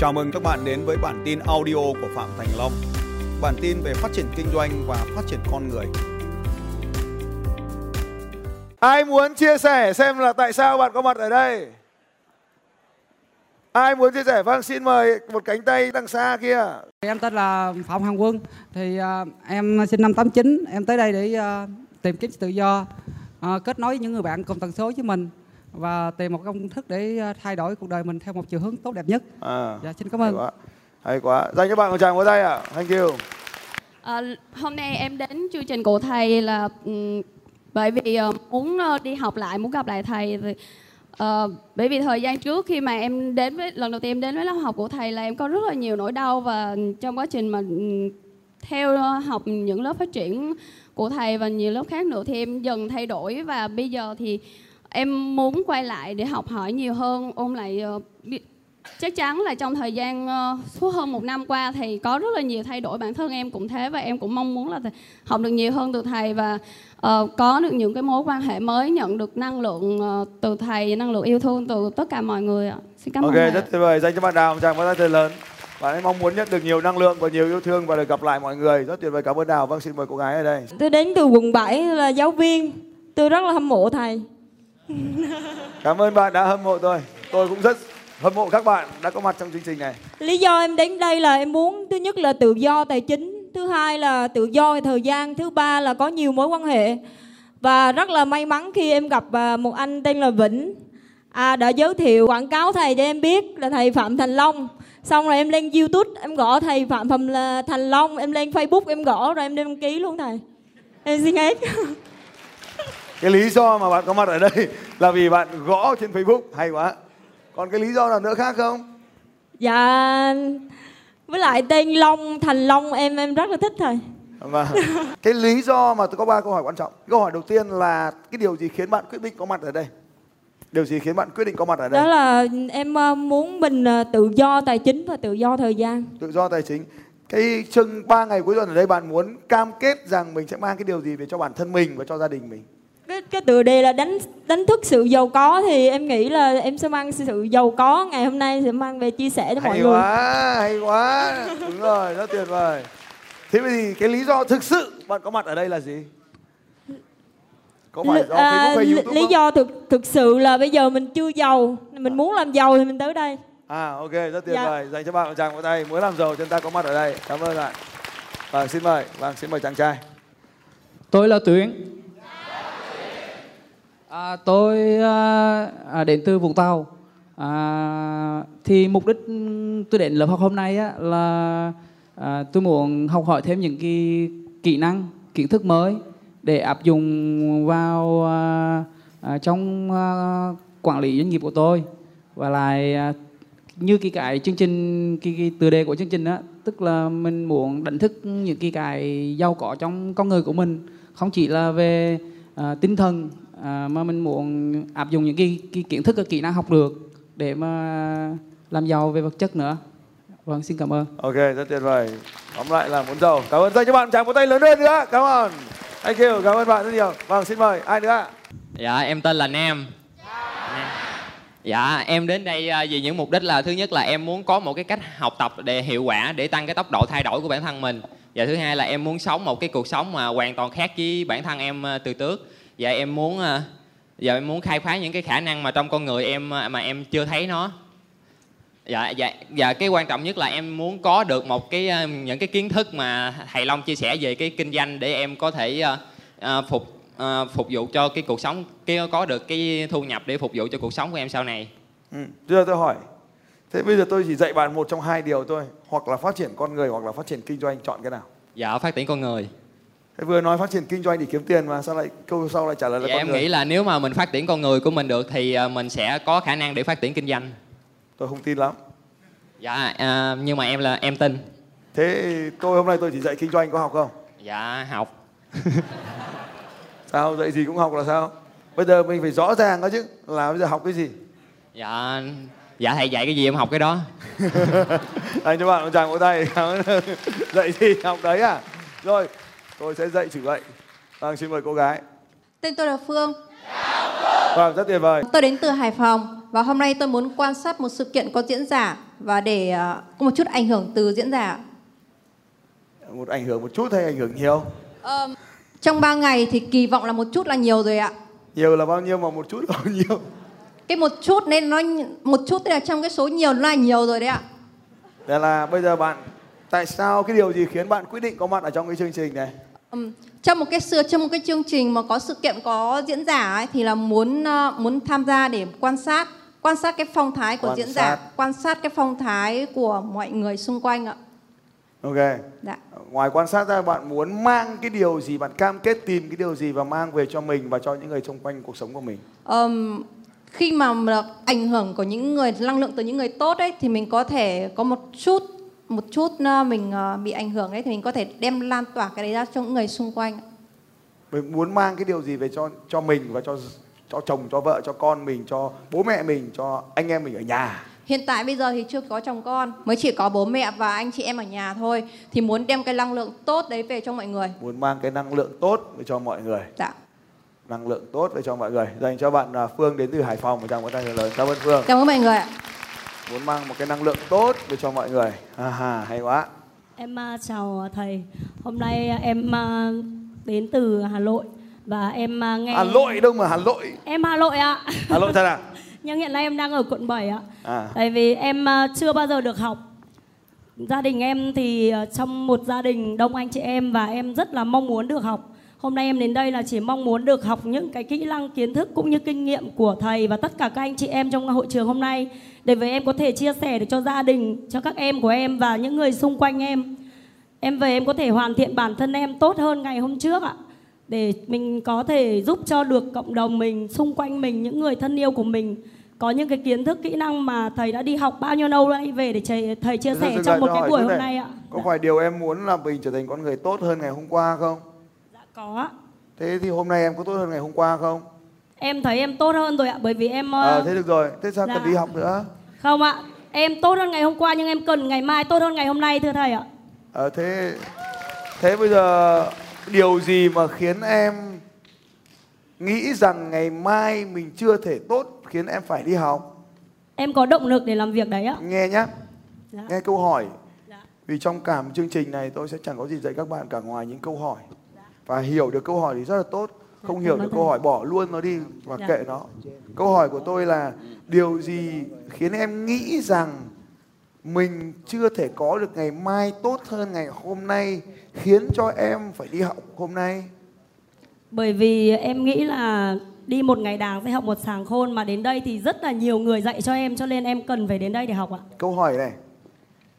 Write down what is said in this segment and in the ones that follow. Chào mừng các bạn đến với bản tin audio của Phạm Thành Long. Bản tin về phát triển kinh doanh và phát triển con người. Ai muốn chia sẻ xem là tại sao bạn có mặt ở đây? Ai muốn chia sẻ? Vâng, xin mời một cánh tay đằng xa kia. Em tên là Phạm Hàng Quân, thì em sinh năm 89, em tới đây để tìm kiếm tự do, kết nối với những người bạn cùng tần số với mình và tìm một công thức để thay đổi cuộc đời mình theo một chiều hướng tốt đẹp nhất. Dạ, xin cảm ơn. Hay quá. Dành cho bạn một tràng vỗ tay ạ. Thank you. Hôm nay em đến chương trình của thầy là bởi vì muốn đi học lại, muốn gặp lại thầy. Bởi vì thời gian trước khi mà em đến với lần đầu tiên đến với lớp học của thầy là em có rất là nhiều nỗi đau, và trong quá trình mà theo học những lớp phát triển của thầy và nhiều lớp khác nữa thì em dần thay đổi, và bây giờ thì em muốn quay lại để học hỏi nhiều hơn, ôn lại. Chắc chắn là trong thời gian suốt hơn một năm qua thì có rất là nhiều thay đổi, bản thân em cũng thế, và em cũng mong muốn là học được nhiều hơn từ thầy và có được những cái mối quan hệ mới, nhận được năng lượng từ thầy, năng lượng yêu thương từ tất cả mọi người. Xin cảm ơn. Ok, rất tuyệt vời. Dành cho bạn Đào một tràng vỗ tay thật lớn. Bạn ấy mong muốn nhận được nhiều năng lượng và nhiều yêu thương và được gặp lại mọi người. Rất tuyệt vời, cảm ơn Đào. Vâng, xin mời cô gái ở đây. Tôi đến từ quận 7, là giáo viên. Tôi rất là hâm mộ thầy. Cảm ơn bạn đã hâm mộ tôi. Tôi cũng rất hâm mộ các bạn đã có mặt trong chương trình này. Lý do em đến đây là em muốn, thứ nhất là tự do tài chính, thứ hai là tự do về thời gian, thứ ba là có nhiều mối quan hệ. Và rất là may mắn khi em gặp một anh tên là Vĩnh, đã giới thiệu quảng cáo thầy cho em biết là thầy Phạm Thành Long. Xong rồi em lên YouTube em gõ thầy Phạm Thành Long, em lên Facebook em gõ, rồi em đăng ký luôn thầy. Em xin hết. Cái lý do mà bạn có mặt ở đây là vì bạn gõ trên Facebook. Hay quá. Còn cái lý do nào nữa khác không? Dạ, với lại tên Long, Thành Long, em rất là thích thầy. Và cái lý do mà tôi có 3 câu hỏi quan trọng. Câu hỏi đầu tiên là cái điều gì khiến bạn quyết định có mặt ở đây? Điều gì khiến bạn quyết định có mặt ở đây? Đó là em muốn mình tự do tài chính và tự do thời gian. Tự do tài chính. Cái chừng 3 ngày cuối tuần ở đây bạn muốn cam kết rằng mình sẽ mang cái điều gì về cho bản thân mình và cho gia đình mình? Cái tựa đề là đánh thức sự giàu có, thì em nghĩ là em sẽ mang sự giàu có ngày hôm nay, sẽ mang về chia sẻ cho mọi người. Hay quá. Đúng rồi, rất tuyệt vời. Thế thì cái lý do thực sự bạn có mặt ở đây là gì? Có phải do Facebook hay YouTube không? Lý do thực sự là bây giờ mình chưa giàu, mình muốn làm giàu thì mình tới đây. Ok, rất tuyệt vời. Dành cho bạn một tràng vỗ tay. Muốn làm giàu chúng ta có mặt ở đây. Cảm ơn bạn. Vâng, xin mời. Vâng, xin mời chàng trai. Tôi là Tuyến. Tôi đến từ Vũng Tàu. Thì mục đích tôi đến lớp học hôm nay là tôi muốn học hỏi thêm những cái kỹ năng, kiến thức mới để áp dụng vào trong quản lý doanh nghiệp của tôi. Và lại như cái chương trình, cái tựa đề của chương trình đó, tức là mình muốn đánh thức những cái giàu có trong con người của mình, không chỉ là về tinh thần, mà mình muốn áp dụng những cái kiến thức, cái kỹ năng học được để mà làm giàu về vật chất nữa. Vâng, xin cảm ơn. Ok, rất tuyệt vời. Tóm lại là muốn giàu. Cảm ơn. Dành cho bạn tràng vỗ tay lớn hơn nữa. Cảm ơn. Thank you. Cảm ơn bạn rất nhiều. Vâng, xin mời ai nữa? Dạ, em tên là Nam. Dạ, em đến đây vì những mục đích là thứ nhất là em muốn có một cái cách học tập để hiệu quả, để tăng cái tốc độ thay đổi của bản thân mình. Và thứ hai là em muốn sống một cái cuộc sống mà hoàn toàn khác với bản thân em từ trước. Dạ, em muốn khai phá những cái khả năng mà trong con người em mà em chưa thấy nó. Dạ, cái quan trọng nhất là em muốn có được một cái những cái kiến thức mà thầy Long chia sẻ về cái kinh doanh để em có thể phục vụ cho cái cuộc sống, có được cái thu nhập để phục vụ cho cuộc sống của em sau này. Giờ tôi hỏi, thế bây giờ tôi chỉ dạy bạn một trong hai điều thôi, hoặc là phát triển con người hoặc là phát triển kinh doanh, chọn cái nào? Dạ, phát triển con người. Vừa nói phát triển kinh doanh để kiếm tiền mà sao lại câu sau lại trả lời là con người? Em nghĩ là nếu mà mình phát triển con người của mình được thì mình sẽ có khả năng để phát triển kinh doanh. Tôi không tin lắm. Dạ, nhưng mà em tin. Thế tôi hôm nay tôi chỉ dạy kinh doanh, có học không? Dạ, học. Sao dạy gì cũng học là sao? Bây giờ mình phải rõ ràng đó chứ, là bây giờ học cái gì? Dạ thầy dạy cái gì em học cái đó. Anh cho bạn một tràng vỗ tay. Dạy gì học đấy à? Rồi, tôi sẽ dạy chữ vậy. Vâng, xin mời cô gái. Tên tôi là Phương. Vâng, rất tuyệt vời. Tôi đến từ Hải Phòng và hôm nay tôi muốn quan sát một sự kiện có diễn giả và để có một chút ảnh hưởng từ diễn giả? Một ảnh hưởng một chút hay ảnh hưởng nhiều? Trong 3 ngày thì kỳ vọng là một chút là nhiều rồi ạ. Nhiều là bao nhiêu mà một chút là bao nhiêu? Cái một chút nên nó một chút tức là trong cái số nhiều nó là nhiều rồi đấy ạ. Thế là bây giờ bạn, tại sao cái điều gì khiến bạn quyết định có mặt ở trong cái chương trình này? Trong một cái chương trình mà có sự kiện có diễn giả ấy, thì là muốn tham gia để quan sát cái phong thái của diễn giả, quan sát cái phong thái của mọi người xung quanh ạ. Ok. Dạ. Ngoài quan sát ra, bạn muốn mang cái điều gì, bạn cam kết tìm cái điều gì và mang về cho mình và cho những người xung quanh cuộc sống của mình? Khi mà ảnh hưởng của những người, năng lượng từ những người tốt ấy, thì mình có thể có một chút mình bị ảnh hưởng đấy thì mình có thể đem lan tỏa cái đấy ra cho những người xung quanh. Mình muốn mang cái điều gì về cho mình và cho chồng, cho vợ, cho con mình, cho bố mẹ mình, cho anh em mình ở nhà. Hiện tại bây giờ thì chưa có chồng con, mới chỉ có bố mẹ và anh chị em ở nhà thôi. Thì muốn đem cái năng lượng tốt đấy về cho mọi người. Muốn mang cái năng lượng tốt về cho mọi người. Dạ. Năng lượng tốt về cho mọi người. Dành cho bạn Phương đến từ Hải Phòng. Một tràng vỗ tay thật lớn. Cảm ơn Phương. Cảm ơn mọi người ạ. Muốn mang một cái năng lượng tốt về cho mọi người. Hay quá. Em chào thầy. Hôm nay em đến từ Hà Nội. Và em nghe... Hà Nội đâu mà Hà Nội. Em Hà Nội ạ. Hà Nội thật à? Nhưng hiện nay em đang ở quận 7 ạ. Tại vì em chưa bao giờ được học. Gia đình em thì trong một gia đình đông anh chị em và em rất là mong muốn được học. Hôm nay em đến đây là chỉ mong muốn được học những cái kỹ năng, kiến thức cũng như kinh nghiệm của thầy và tất cả các anh chị em trong hội trường hôm nay, để với em có thể chia sẻ được cho gia đình, cho các em của em và những người xung quanh em. Em về em có thể hoàn thiện bản thân em tốt hơn ngày hôm trước ạ. Để mình có thể giúp cho được cộng đồng mình, xung quanh mình, những người thân yêu của mình có những cái kiến thức, kỹ năng mà thầy đã đi học bao nhiêu lâu đây về để thầy chia sẻ trong một cái buổi hôm nay ạ. Có phải điều em muốn là mình trở thành con người tốt hơn ngày hôm qua không? Dạ có. Thế thì hôm nay em có tốt hơn ngày hôm qua không? Em thấy em tốt hơn rồi ạ, bởi vì em... thế được rồi, thế sao cần đi học nữa? Không ạ, em tốt hơn ngày hôm qua nhưng em cần ngày mai tốt hơn ngày hôm nay thưa thầy ạ. Thế bây giờ... Điều gì mà khiến em nghĩ rằng ngày mai mình chưa thể tốt khiến em phải đi học? Em có động lực để làm việc đấy ạ. Nghe nhá, dạ. Nghe câu hỏi. Dạ. Vì trong cả một chương trình này tôi sẽ chẳng có gì dạy các bạn cả ngoài những câu hỏi. Dạ. Và hiểu được câu hỏi thì rất là tốt. Không dạ, hiểu được câu hỏi bỏ luôn nó đi và dạ, kệ nó. Câu hỏi của tôi là điều gì khiến em nghĩ rằng mình chưa thể có được ngày mai tốt hơn ngày hôm nay khiến cho em phải đi học hôm nay? Bởi vì em nghĩ là đi một ngày đàng sẽ học một sàng khôn, mà đến đây thì rất là nhiều người dạy cho em, cho nên em cần phải đến đây để học ạ. Câu hỏi này,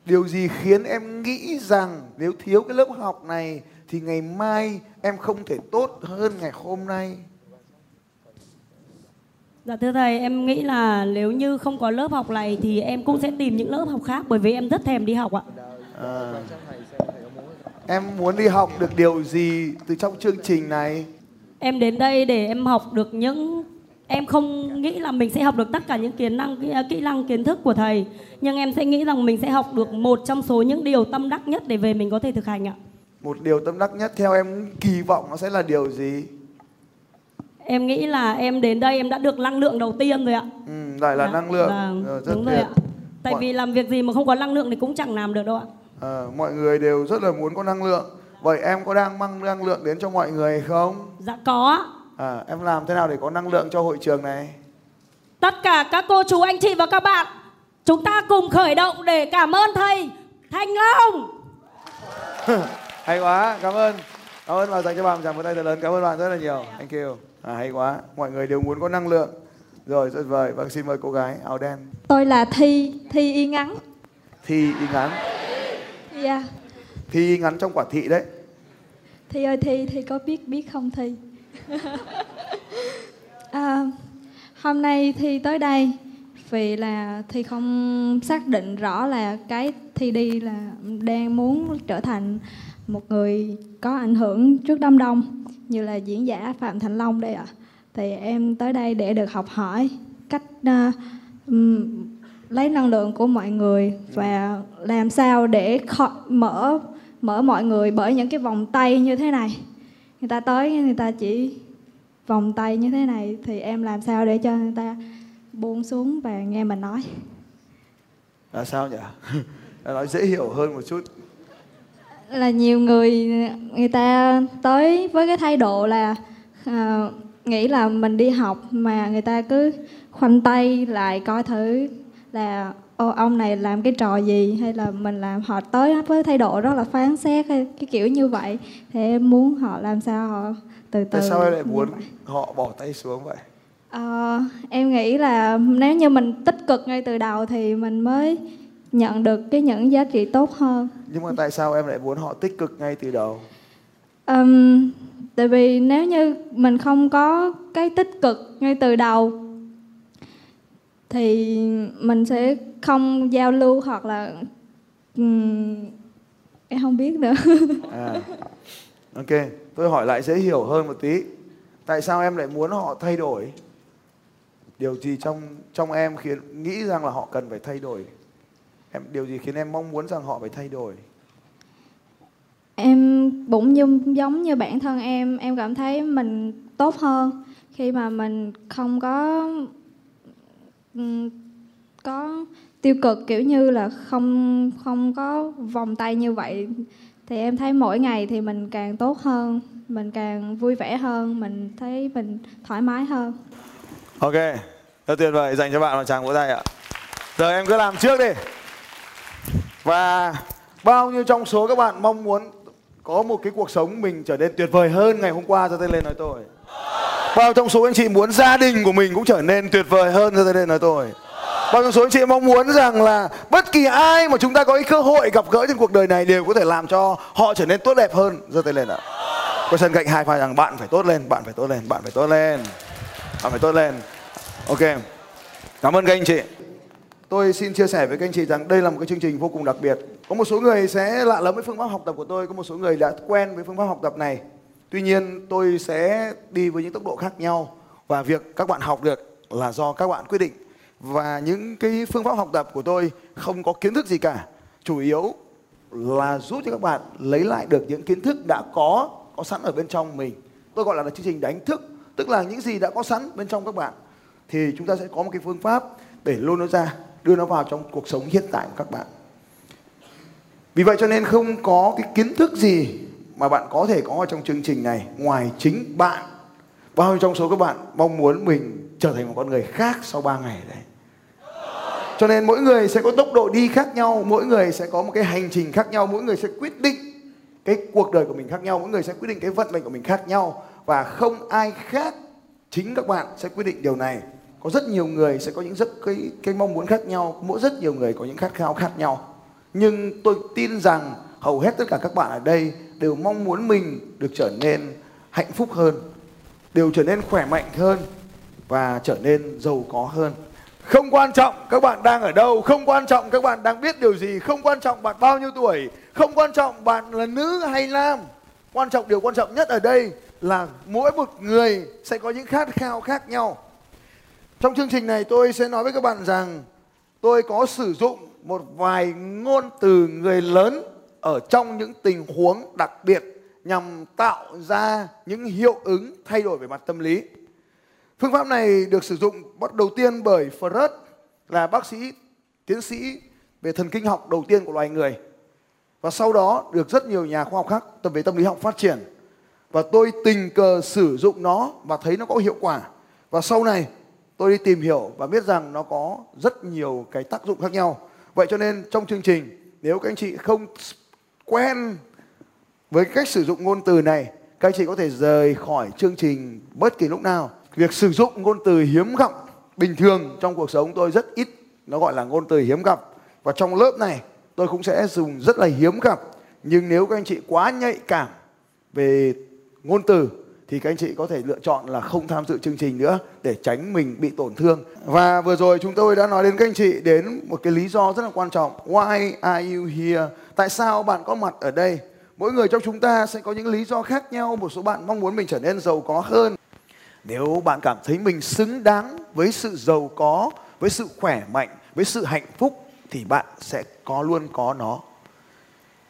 điều gì khiến em nghĩ rằng nếu thiếu cái lớp học này thì ngày mai em không thể tốt hơn ngày hôm nay? Dạ thưa thầy, em nghĩ là nếu như không có lớp học này thì em cũng sẽ tìm những lớp học khác, bởi vì em rất thèm đi học ạ. Em muốn đi học được điều gì từ trong chương trình này? Em đến đây để em học được những... Em không nghĩ là mình sẽ học được tất cả những kỹ năng, kiến thức của thầy, nhưng em sẽ nghĩ rằng mình sẽ học được một trong số những điều tâm đắc nhất để về mình có thể thực hành ạ. Một điều tâm đắc nhất theo em kỳ vọng nó sẽ là điều gì? Em nghĩ là em đến đây em đã được năng lượng đầu tiên rồi ạ. Lại là năng lượng. Đúng rồi ạ. Tại vì làm việc gì mà không có năng lượng thì cũng chẳng làm được đâu ạ. Mọi người đều rất là muốn có năng lượng. Vậy em có đang mang năng lượng đến cho mọi người không? Dạ có. Em làm thế nào để có năng lượng cho hội trường này? Tất cả các cô chú, anh chị và các bạn, chúng ta cùng khởi động để cảm ơn thầy Thành Long. Hay quá, cảm ơn. Cảm ơn bạn dành cho bạn một tràng vỗ tay thật lớn. Cảm ơn bạn rất là nhiều. Thank you. Hay quá, mọi người đều muốn có năng lượng. Rồi, rất vời. Vâng, xin mời cô gái áo đen. Tôi là Thi Y Ngắn. Thi Y Ngắn. Yeah. Thi ngắn trong quả thị đấy. Thi ơi Thi có biết không Thi? Hôm nay Thi tới đây vì là Thi không xác định rõ là cái Thi đi là đang muốn trở thành một người có ảnh hưởng trước đám đông như là diễn giả Phạm Thành Long đây ạ. Thì em tới đây để được học hỏi cách lấy năng lượng của mọi người và làm sao để mở mọi người bởi những cái vòng tay như thế này. Người ta tới người ta chỉ vòng tay như thế này thì em làm sao để cho người ta buông xuống và nghe mình nói. Là sao nhỉ? Nói dễ hiểu hơn một chút. Là nhiều người ta tới với cái thái độ là nghĩ là mình đi học mà người ta cứ khoanh tay lại coi thử là ông này làm cái trò gì hay là mình làm, họ tới với thái độ rất là phán xét hay cái kiểu như vậy. Thì em muốn họ làm sao họ từ từ. Tại sao em lại muốn họ bỏ tay xuống vậy? Em nghĩ là nếu như mình tích cực ngay từ đầu thì mình mới nhận được cái những giá trị tốt hơn. Nhưng mà tại sao em lại muốn họ tích cực ngay từ đầu? Tại vì nếu như mình không có cái tích cực ngay từ đầu thì mình sẽ không giao lưu hoặc là em không biết nữa. Ok, tôi hỏi lại dễ hiểu hơn một tí. Tại sao em lại muốn họ thay đổi? Điều gì trong em khiến nghĩ rằng là họ cần phải thay đổi? Điều gì khiến em mong muốn rằng họ phải thay đổi? Em cũng giống như bản thân em cảm thấy mình tốt hơn khi mà mình không có tiêu cực, kiểu như là không có vòng tay như vậy. Thì em thấy mỗi ngày thì mình càng tốt hơn, mình càng vui vẻ hơn, mình thấy mình thoải mái hơn. Ok, rất tuyệt vời, dành cho bạn một tràng vỗ tay ạ. Giờ em cứ làm trước đi. Và bao nhiêu trong số các bạn mong muốn có một cái cuộc sống mình trở nên tuyệt vời hơn ngày hôm qua, giơ tay lên nói tôi. Bao nhiêu trong số anh chị muốn gia đình của mình cũng trở nên tuyệt vời hơn, giơ tay lên nói tôi. Bao nhiêu số anh chị mong muốn rằng là bất kỳ ai mà chúng ta có cái cơ hội gặp gỡ trên cuộc đời này đều có thể làm cho họ trở nên tốt đẹp hơn, giơ tay lên ạ. Có sân cạnh hai pha rằng bạn phải tốt lên, bạn phải tốt lên, bạn phải tốt lên, bạn phải tốt lên. Ok, cảm ơn các anh chị. Tôi xin chia sẻ với các anh chị rằng đây là một cái chương trình vô cùng đặc biệt. Có một số người sẽ lạ lẫm với phương pháp học tập của tôi, có một số người đã quen với phương pháp học tập này. Tuy nhiên tôi sẽ đi với những tốc độ khác nhau, và việc các bạn học được là do các bạn quyết định. Và những cái phương pháp học tập của tôi không có kiến thức gì cả, chủ yếu là giúp cho các bạn lấy lại được những kiến thức đã có sẵn ở bên trong mình. Tôi gọi là chương trình đánh thức, tức là những gì đã có sẵn bên trong các bạn thì chúng ta sẽ có một cái phương pháp để lôi nó ra, đưa nó vào trong cuộc sống hiện tại của các bạn. Vì vậy cho nên không có cái kiến thức gì mà bạn có thể có ở trong chương trình này ngoài chính bạn. Bao nhiêu trong số các bạn mong muốn mình trở thành một con người khác sau 3 ngày đấy? Cho nên mỗi người sẽ có tốc độ đi khác nhau, mỗi người sẽ có một cái hành trình khác nhau, mỗi người sẽ quyết định cái cuộc đời của mình khác nhau, mỗi người sẽ quyết định cái vận mệnh của mình khác nhau. Và không ai khác, chính các bạn sẽ quyết định điều này. Có rất nhiều người sẽ có những cái mong muốn khác nhau, mỗi rất nhiều người có những khát khao khác nhau. Nhưng tôi tin rằng hầu hết tất cả các bạn ở đây đều mong muốn mình được trở nên hạnh phúc hơn, đều trở nên khỏe mạnh hơn và trở nên giàu có hơn. Không quan trọng các bạn đang ở đâu, không quan trọng các bạn đang biết điều gì, không quan trọng bạn bao nhiêu tuổi, không quan trọng bạn là nữ hay nam. Quan trọng, điều quan trọng nhất ở đây là mỗi một người sẽ có những khát khao khác nhau. Trong chương trình này tôi sẽ nói với các bạn rằng tôi có sử dụng một vài ngôn từ người lớn ở trong những tình huống đặc biệt nhằm tạo ra những hiệu ứng thay đổi về mặt tâm lý. Phương pháp này được sử dụng bắt đầu tiên bởi Freud, là bác sĩ, tiến sĩ về thần kinh học đầu tiên của loài người. Và sau đó được rất nhiều nhà khoa học khác về tâm lý học phát triển. Và tôi tình cờ sử dụng nó và thấy nó có hiệu quả. Và sau này tôi đi tìm hiểu và biết rằng nó có rất nhiều cái tác dụng khác nhau. Vậy cho nên trong chương trình, nếu các anh chị không quen với cách sử dụng ngôn từ này, các anh chị có thể rời khỏi chương trình bất kỳ lúc nào. Việc sử dụng ngôn từ hiếm gặp bình thường trong cuộc sống tôi rất ít, nó gọi là ngôn từ hiếm gặp. Và trong lớp này tôi cũng sẽ dùng rất là hiếm gặp. Nhưng nếu các anh chị quá nhạy cảm về ngôn từ thì các anh chị có thể lựa chọn là không tham dự chương trình nữa để tránh mình bị tổn thương. Và vừa rồi chúng tôi đã nói đến các anh chị đến một cái lý do rất là quan trọng. Why are you here? Tại sao bạn có mặt ở đây? Mỗi người trong chúng ta sẽ có những lý do khác nhau. Một số bạn mong muốn mình trở nên giàu có hơn. Nếu bạn cảm thấy mình xứng đáng với sự giàu có, với sự khỏe mạnh, với sự hạnh phúc thì bạn sẽ luôn có nó.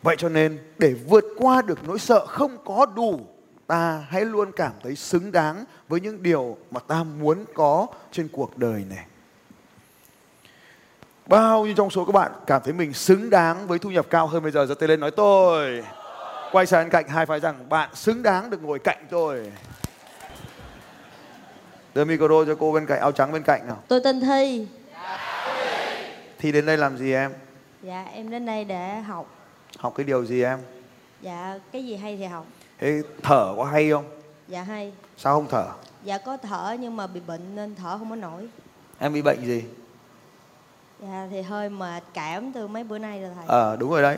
Vậy cho nên để vượt qua được nỗi sợ không có đủ, ta hãy luôn cảm thấy xứng đáng với những điều mà ta muốn có trên cuộc đời này. Bao nhiêu trong số các bạn cảm thấy mình xứng đáng với thu nhập cao hơn bây giờ, giơ tay lên nói tôi. Quay sang bên cạnh hai phái rằng bạn xứng đáng được ngồi cạnh tôi. Đưa micro cho cô bên cạnh, áo trắng bên cạnh nào. Tôi tên Thi. Thi đến đây làm gì em? Dạ em đến đây để học. Học cái điều gì em? Dạ cái gì hay thì học. Thế thở có hay không? Dạ hay. Sao không thở? Dạ có thở nhưng mà bị bệnh nên thở không có nổi. Em bị bệnh gì? Dạ thì hơi mệt cảm từ mấy bữa nay rồi thầy. Đúng rồi đấy.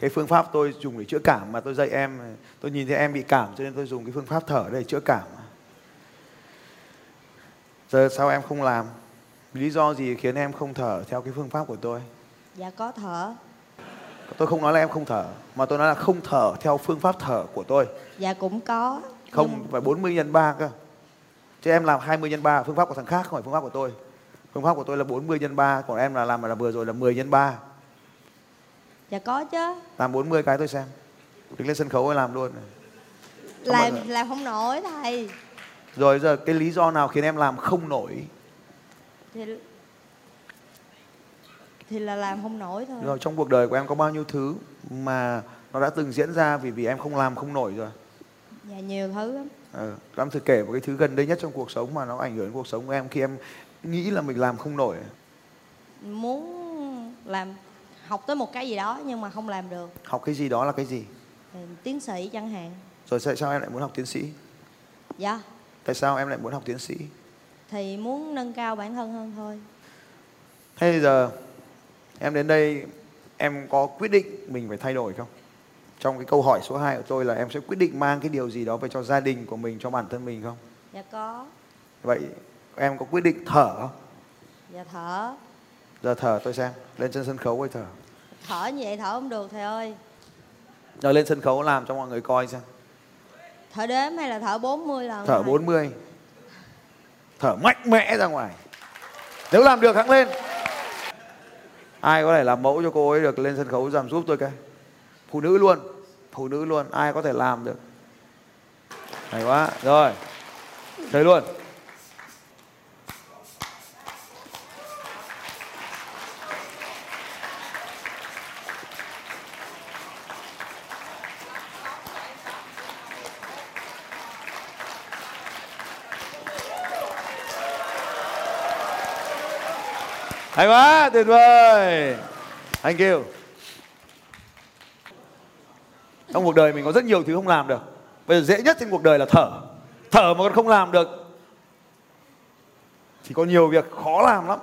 Cái phương pháp tôi dùng để chữa cảm mà tôi dạy em, tôi nhìn thấy em bị cảm cho nên tôi dùng cái phương pháp thở để chữa cảm. Giờ sao em không làm? Lý do gì khiến em không thở theo cái phương pháp của tôi? Dạ có thở. Tôi không nói là em không thở, mà tôi nói là không thở theo phương pháp thở của tôi. Dạ cũng có. Không, nhưng... phải 40 x 3 cơ. Chứ em làm 20 x 3, phương pháp của thằng khác không phải phương pháp của tôi. Phương pháp của tôi là 40 x 3, còn em là làm là vừa rồi là 10 x 3. Dạ có chứ. Làm 40 cái tôi xem. Đứng lên sân khấu tôi làm luôn. Làm không nổi thầy. Rồi giờ cái lý do nào khiến em làm không nổi? Thì là làm không nổi thôi. Rồi trong cuộc đời của em có bao nhiêu thứ mà nó đã từng diễn ra vì em không làm không nổi rồi? Dạ nhiều thứ lắm. Em thử kể một cái thứ gần đây nhất trong cuộc sống mà nó ảnh hưởng đến cuộc sống của em khi em nghĩ là mình làm không nổi. Muốn làm, học tới một cái gì đó nhưng mà không làm được. Học cái gì đó là cái gì? Tiến sĩ chẳng hạn. Rồi sao em lại muốn học tiến sĩ? Dạ. Tại sao em lại muốn học tiến sĩ? Thì muốn nâng cao bản thân hơn thôi. Thế bây giờ em đến đây em có quyết định mình phải thay đổi không? Trong cái câu hỏi số 2 của tôi là em sẽ quyết định mang cái điều gì đó về cho gia đình của mình, cho bản thân mình không? Dạ có. Vậy em có quyết định thở không? Dạ thở. Giờ thở tôi xem, lên trên sân khấu coi thở. Thở như vậy thở không được thầy ơi. Rồi lên sân khấu làm cho mọi người coi xem. Thở đếm hay là thở 40 lần? Thở 40. Thở mạnh mẽ ra ngoài. Nếu làm được hẵng lên. Ai có thể làm mẫu cho cô ấy được lên sân khấu làm giúp tôi cái. Phụ nữ luôn. Phụ nữ luôn. Ai có thể làm được. Hay quá. Rồi. Chơi luôn. Hay quá, tuyệt vời. Thank you. Trong cuộc đời mình có rất nhiều thứ không làm được. Bây giờ dễ nhất trên cuộc đời là thở. Thở mà còn không làm được thì có nhiều việc khó làm lắm.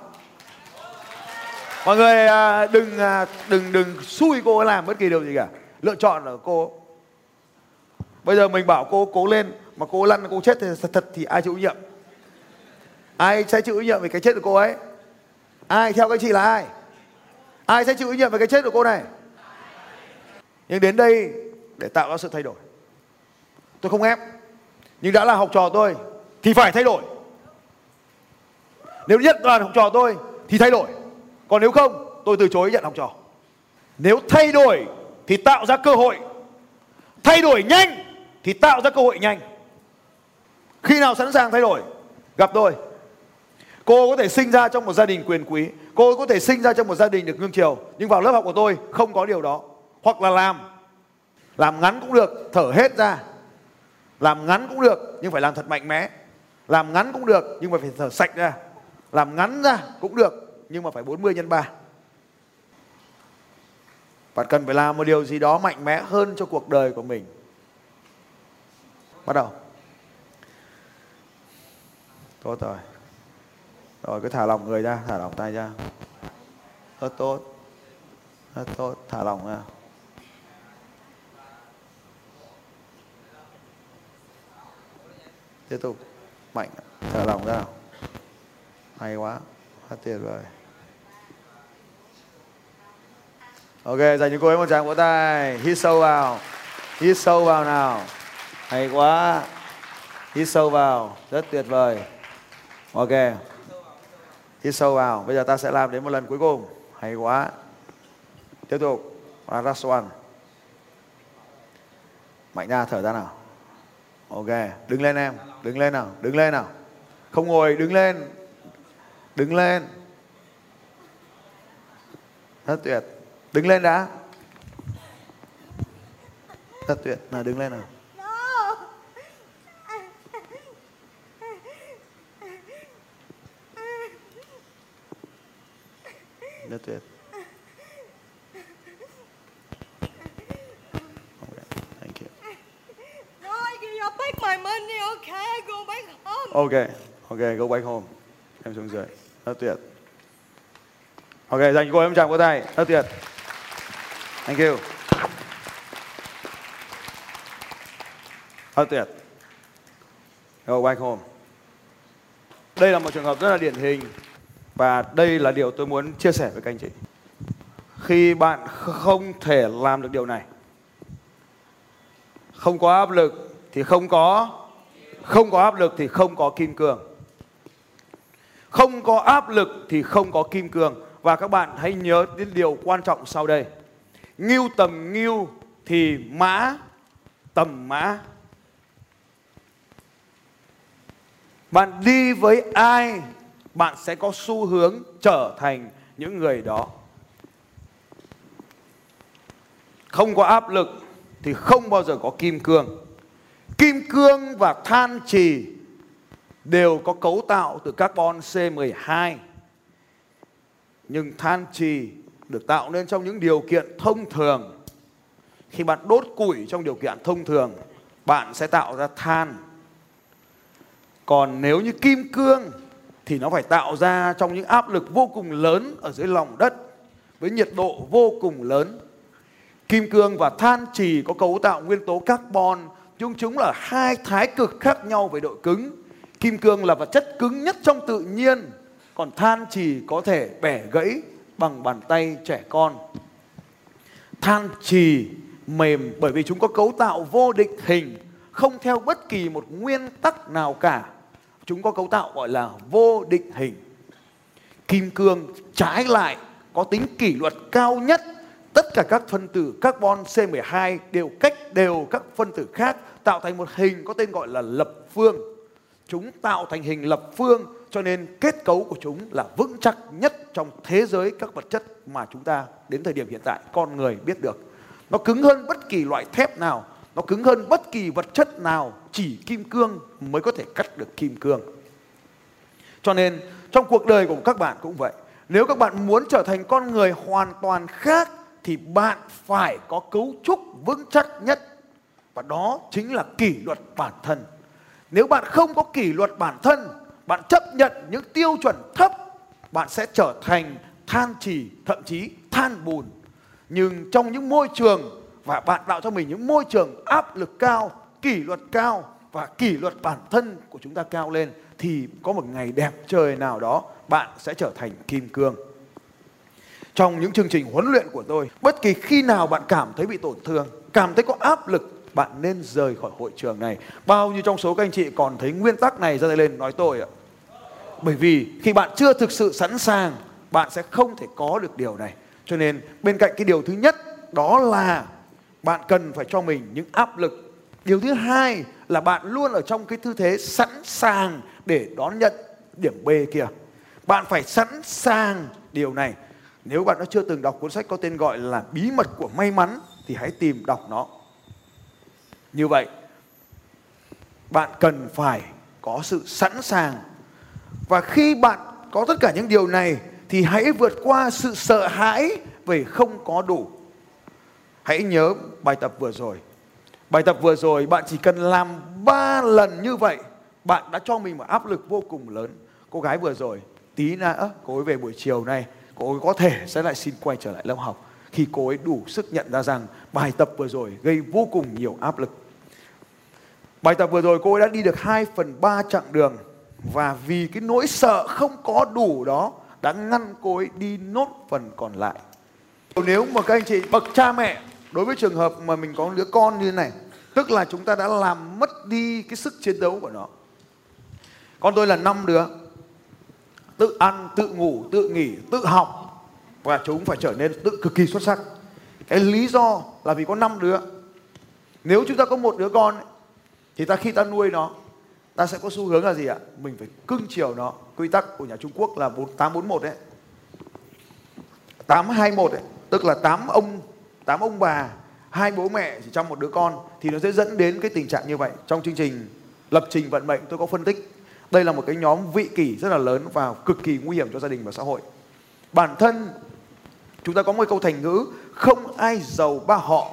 Mọi người đừng xui cô ấy làm bất kỳ điều gì cả. Lựa chọn là cô. Bây giờ mình bảo cô cố lên mà cô lăn cô chết thì thật thì ai chịu trách nhiệm? Ai sẽ chịu trách nhiệm về cái chết của cô ấy? Ai theo các chị là ai? Ai sẽ chịu trách nhiệm về cái chết của cô này? Nhưng đến đây để tạo ra sự thay đổi. Tôi không ép. Nhưng đã là học trò tôi thì phải thay đổi. Nếu nhất là học trò tôi thì thay đổi. Còn nếu không tôi từ chối nhận học trò. Nếu thay đổi thì tạo ra cơ hội. Thay đổi nhanh thì tạo ra cơ hội nhanh. Khi nào sẵn sàng thay đổi, gặp tôi. Cô có thể sinh ra trong một gia đình quyền quý. Cô có thể sinh ra trong một gia đình được nuông chiều. Nhưng vào lớp học của tôi không có điều đó. Hoặc là làm ngắn cũng được, thở hết ra. Làm ngắn cũng được, nhưng phải làm thật mạnh mẽ. Làm ngắn cũng được, nhưng mà phải thở sạch ra. Làm ngắn ra cũng được, nhưng mà phải 40 x 3. Bạn cần phải làm một điều gì đó mạnh mẽ hơn cho cuộc đời của mình. Bắt đầu. Tốt rồi. Rồi cứ thả lỏng người ra, thả lỏng tay ra. Rất tốt, thả lỏng ra. Tiếp tục, mạnh, thả lỏng ra. Hay quá, rất tuyệt vời. Ok, dành cho cô ấy một tràng vỗ tay. Hít sâu vào, hít sâu vào nào. Hay quá, hít sâu vào, rất tuyệt vời. Ok. Hít sâu vào. Bây giờ ta sẽ làm đến một lần cuối cùng. Hay quá. Tiếp tục. Last one. Mạnh ra, thở ra nào. Ok. Đứng lên em. Đứng lên nào. Đứng lên nào. Không ngồi. Đứng lên. Đứng lên. Rất tuyệt. Đứng lên đã. Rất tuyệt. Nào đứng lên nào. Rất tuyệt. Ok, go back home. Em xuống dưới. Rất tuyệt. Ok, dành cô em chạm có tay. Rất tuyệt. Thank you. Rất tuyệt. Go back home. Đây là một trường hợp rất là điển hình. Và đây là điều tôi muốn chia sẻ với các anh chị. Khi bạn không thể làm được điều này, không có áp lực thì không có áp lực thì không có kim cương. Không có áp lực thì không có kim cương. Và các bạn hãy nhớ đến điều quan trọng sau đây. Ngưu tầm ngưu thì mã tầm mã. Bạn đi với ai, bạn sẽ có xu hướng trở thành những người đó. Không có áp lực thì không bao giờ có kim cương. Kim cương và than chì đều có cấu tạo từ carbon C12. Nhưng than chì được tạo nên trong những điều kiện thông thường. Khi bạn đốt củi trong điều kiện thông thường, bạn sẽ tạo ra than. Còn nếu như kim cương thì nó phải tạo ra trong những áp lực vô cùng lớn ở dưới lòng đất, với nhiệt độ vô cùng lớn. Kim cương và than chì có cấu tạo nguyên tố carbon, nhưng chúng là hai thái cực khác nhau về độ cứng. Kim cương là vật chất cứng nhất trong tự nhiên, còn than chì có thể bẻ gãy bằng bàn tay trẻ con. Than chì mềm bởi vì chúng có cấu tạo vô định hình, không theo bất kỳ một nguyên tắc nào cả. Chúng có cấu tạo gọi là vô định hình. Kim cương trái lại có tính kỷ luật cao nhất. Tất cả các phân tử carbon C12 đều cách đều các phân tử khác, tạo thành một hình có tên gọi là lập phương. Chúng tạo thành hình lập phương, cho nên kết cấu của chúng là vững chắc nhất trong thế giới các vật chất mà chúng ta đến thời điểm hiện tại, con người biết được. Nó cứng hơn bất kỳ loại thép nào, nó cứng hơn bất kỳ vật chất nào. Chỉ kim cương mới có thể cắt được kim cương. Cho nên trong cuộc đời của các bạn cũng vậy. Nếu các bạn muốn trở thành con người hoàn toàn khác thì bạn phải có cấu trúc vững chắc nhất. Và đó chính là kỷ luật bản thân. Nếu bạn không có kỷ luật bản thân, bạn chấp nhận những tiêu chuẩn thấp, bạn sẽ trở thành than chì, thậm chí than bùn. Nhưng trong những môi trường, và bạn tạo cho mình những môi trường áp lực cao, kỷ luật cao và kỷ luật bản thân của chúng ta cao lên, thì có một ngày đẹp trời nào đó bạn sẽ trở thành kim cương. Trong những chương trình huấn luyện của tôi, bất kỳ khi nào bạn cảm thấy bị tổn thương, cảm thấy có áp lực, bạn nên rời khỏi hội trường này. Bao nhiêu trong số các anh chị còn thấy nguyên tắc này ra đây lên nói tôi ạ? Bởi vì khi bạn chưa thực sự sẵn sàng, bạn sẽ không thể có được điều này. Cho nên bên cạnh cái điều thứ nhất, đó là bạn cần phải cho mình những áp lực. Điều thứ hai là bạn luôn ở trong cái tư thế sẵn sàng để đón nhận điểm B kia. Bạn phải sẵn sàng điều này. Nếu bạn đã chưa từng đọc cuốn sách có tên gọi là Bí mật của may mắn thì hãy tìm đọc nó. Như vậy, bạn cần phải có sự sẵn sàng. Và khi bạn có tất cả những điều này thì hãy vượt qua sự sợ hãi về không có đủ. Hãy nhớ bài tập vừa rồi. Bài tập vừa rồi bạn chỉ cần làm 3 lần như vậy, bạn đã cho mình một áp lực vô cùng lớn. Cô gái vừa rồi, tí nữa cô ấy về buổi chiều này, cô ấy có thể sẽ lại xin quay trở lại lớp học khi cô ấy đủ sức nhận ra rằng bài tập vừa rồi gây vô cùng nhiều áp lực. Bài tập vừa rồi cô ấy đã đi được 2/3 chặng đường, và vì cái nỗi sợ không có đủ đó đã ngăn cô ấy đi nốt phần còn lại. Nếu mà các anh chị bậc cha mẹ, đối với trường hợp mà mình có đứa con như thế này, tức là chúng ta đã làm mất đi cái sức chiến đấu của nó. Con tôi là 5 đứa, tự ăn, tự ngủ, tự nghỉ, tự học, và chúng phải trở nên tự cực kỳ xuất sắc. Cái lý do là vì có 5 đứa. Nếu chúng ta có một đứa con thì khi ta nuôi nó, ta sẽ có xu hướng là gì ạ? Mình phải cưng chiều nó. Quy tắc của nhà Trung Quốc là 4841 đấy. 821 ấy, tức là 8 ông bà, 2 bố mẹ chỉ trong một đứa con, thì nó sẽ dẫn đến cái tình trạng như vậy. Trong chương trình Lập trình vận mệnh tôi có phân tích đây là một cái nhóm vị kỷ rất là lớn và cực kỳ nguy hiểm cho gia đình và xã hội. Bản thân chúng ta có một câu thành ngữ không ai giàu ba họ,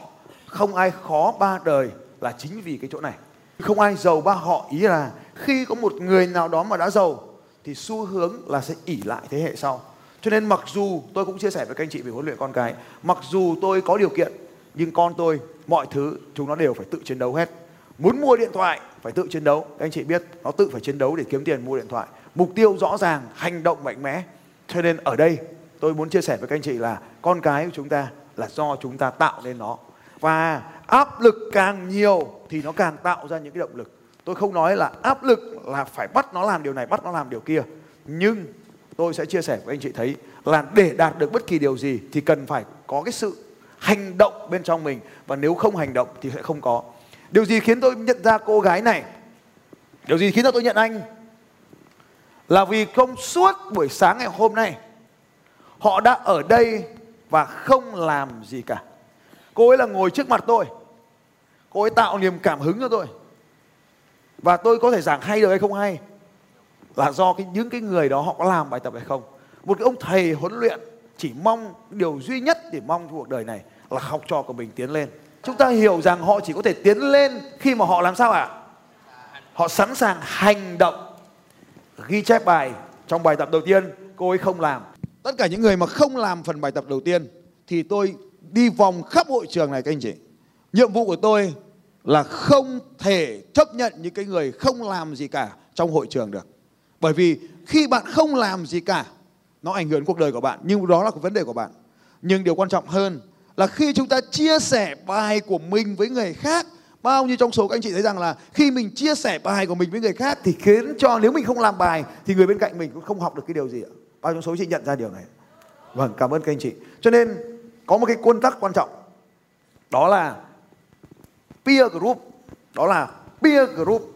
không ai khó ba đời, là chính vì cái chỗ này. Không ai giàu ba họ, ý là khi có một người nào đó mà đã giàu thì xu hướng là sẽ ỷ lại thế hệ sau. Cho nên mặc dù tôi cũng chia sẻ với các anh chị về huấn luyện con cái, mặc dù tôi có điều kiện nhưng con tôi mọi thứ chúng nó đều phải tự chiến đấu hết. Muốn mua điện thoại phải tự chiến đấu, các anh chị biết, nó tự phải chiến đấu để kiếm tiền mua điện thoại. Mục tiêu rõ ràng, hành động mạnh mẽ. Cho nên ở đây tôi muốn chia sẻ với các anh chị là con cái của chúng ta là do chúng ta tạo nên nó. Và áp lực càng nhiều thì nó càng tạo ra những cái động lực. Tôi không nói là áp lực là phải bắt nó làm điều này, bắt nó làm điều kia. Nhưng tôi sẽ chia sẻ với anh chị thấy là để đạt được bất kỳ điều gì thì cần phải có cái sự hành động bên trong mình. Và nếu không hành động thì sẽ không có. Điều gì khiến tôi nhận ra cô gái này? Điều gì khiến tôi nhận anh? Là vì trong suốt buổi sáng ngày hôm nay, họ đã ở đây và không làm gì cả. Cô ấy là ngồi trước mặt tôi. Cô ấy tạo niềm cảm hứng cho tôi. Và tôi có thể giảng hay được hay không hay là do những cái người đó họ có làm bài tập hay không. Một cái ông thầy huấn luyện chỉ mong điều duy nhất, để mong cuộc đời này là học trò của mình tiến lên. Chúng ta hiểu rằng họ chỉ có thể tiến lên khi mà họ làm sao ạ? Họ sẵn sàng hành động. Ghi chép bài, trong bài tập đầu tiên cô ấy không làm. Tất cả những người mà không làm phần bài tập đầu tiên thì tôi đi vòng khắp hội trường này các anh chị. Nhiệm vụ của tôi là không thể chấp nhận những cái người không làm gì cả trong hội trường được. Bởi vì khi bạn không làm gì cả, nó ảnh hưởng cuộc đời của bạn, nhưng đó là cái vấn đề của bạn. Nhưng điều quan trọng hơn là khi chúng ta chia sẻ bài của mình với người khác, bao nhiêu trong số các anh chị thấy rằng là khi mình chia sẻ bài của mình với người khác thì khiến cho nếu mình không làm bài thì người bên cạnh mình cũng không học được cái điều gì ạ? Bao nhiêu trong số anh chị nhận ra điều này? Vâng, cảm ơn các anh chị. Cho nên có một cái nguyên tắc quan trọng, đó là peer group. Đó là peer group.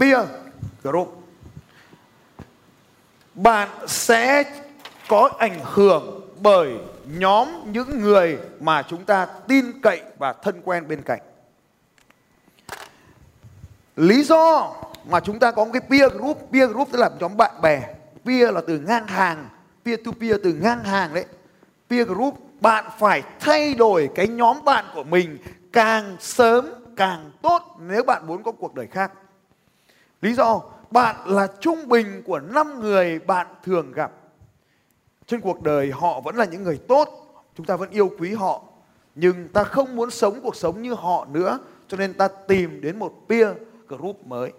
Peer group. Bạn sẽ có ảnh hưởng bởi nhóm những người mà chúng ta tin cậy và thân quen bên cạnh. Lý do mà chúng ta có một cái peer group tức là nhóm bạn bè. Peer là từ ngang hàng, peer to peer từ ngang hàng đấy. Peer group, bạn phải thay đổi cái nhóm bạn của mình càng sớm càng tốt nếu bạn muốn có cuộc đời khác. Lý do, bạn là trung bình của 5 người bạn thường gặp. Trên cuộc đời họ vẫn là những người tốt, chúng ta vẫn yêu quý họ, nhưng ta không muốn sống cuộc sống như họ nữa, cho nên ta tìm đến một peer group mới.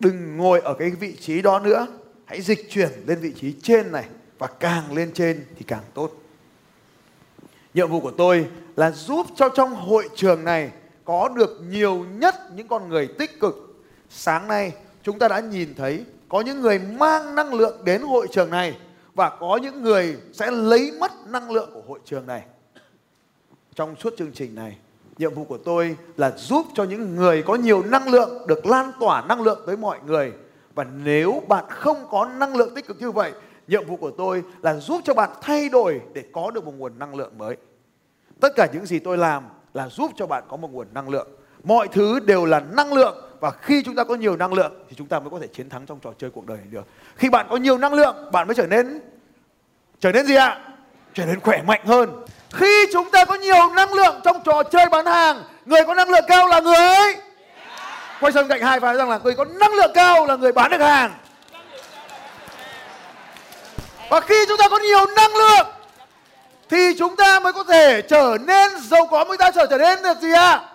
Đừng ngồi ở cái vị trí đó nữa, hãy dịch chuyển lên vị trí trên này, và càng lên trên thì càng tốt. Nhiệm vụ của tôi là giúp cho trong hội trường này có được nhiều nhất những con người tích cực. Sáng nay chúng ta đã nhìn thấy có những người mang năng lượng đến hội trường này và có những người sẽ lấy mất năng lượng của hội trường này. Trong suốt chương trình này, nhiệm vụ của tôi là giúp cho những người có nhiều năng lượng được lan tỏa năng lượng tới mọi người. Và nếu bạn không có năng lượng tích cực như vậy, nhiệm vụ của tôi là giúp cho bạn thay đổi để có được một nguồn năng lượng mới. Tất cả những gì tôi làm là giúp cho bạn có một nguồn năng lượng. Mọi thứ đều là năng lượng. Và khi chúng ta có nhiều năng lượng thì chúng ta mới có thể chiến thắng trong trò chơi cuộc đời này được. Khi bạn có nhiều năng lượng, bạn mới trở nên gì ạ? Trở nên khỏe mạnh hơn. Khi chúng ta có nhiều năng lượng trong trò chơi bán hàng, người có năng lượng cao là người ấy. Quay sang cạnh hai phái rằng là người có năng lượng cao là người bán được hàng. Và khi chúng ta có nhiều năng lượng thì chúng ta mới có thể trở nên giàu có, mới ta trở nên được gì ạ?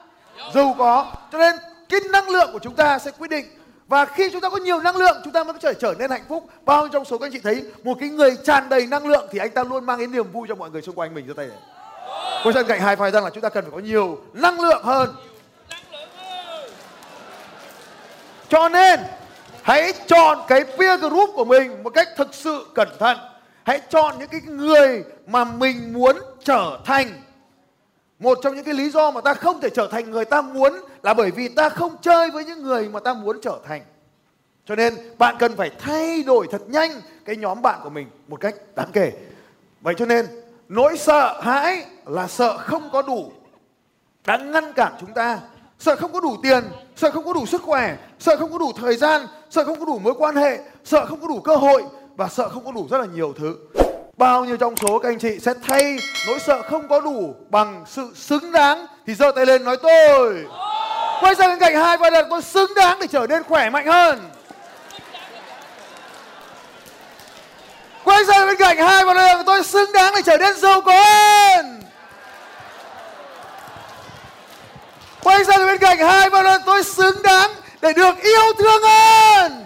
Giàu có. Cho nên cái năng lượng của chúng ta sẽ quyết định. Và khi chúng ta có nhiều năng lượng, chúng ta mới có thể trở nên hạnh phúc. Bao nhiêu trong số các anh chị thấy một cái người tràn đầy năng lượng thì anh ta luôn mang đến niềm vui cho mọi người xung quanh mình. Cho tay này. Quay sang cạnh hai phái rằng là chúng ta cần phải có nhiều năng lượng hơn. Cho nên hãy chọn cái peer group của mình một cách thực sự cẩn thận. Hãy chọn những cái người mà mình muốn trở thành. Một trong những cái lý do mà ta không thể trở thành người ta muốn là bởi vì ta không chơi với những người mà ta muốn trở thành. Cho nên bạn cần phải thay đổi thật nhanh cái nhóm bạn của mình một cách đáng kể. Vậy cho nên nỗi sợ hãi là sợ không có đủ đã ngăn cản chúng ta. Sợ không có đủ tiền, sợ không có đủ sức khỏe, sợ không có đủ thời gian, sợ không có đủ mối quan hệ, sợ không có đủ cơ hội và sợ không có đủ rất là nhiều thứ. Bao nhiêu trong số các anh chị sẽ thay nỗi sợ không có đủ bằng sự xứng đáng thì giơ tay lên nói tôi. Quay sang bên cạnh hai vai đặt tôi xứng đáng để trở nên khỏe mạnh hơn. Quay sang bên cạnh hai vai đặt tôi xứng đáng để trở nên giàu có hơn. Quay sang bên cạnh hai vai đặt tôi xứng đáng để được yêu thương hơn.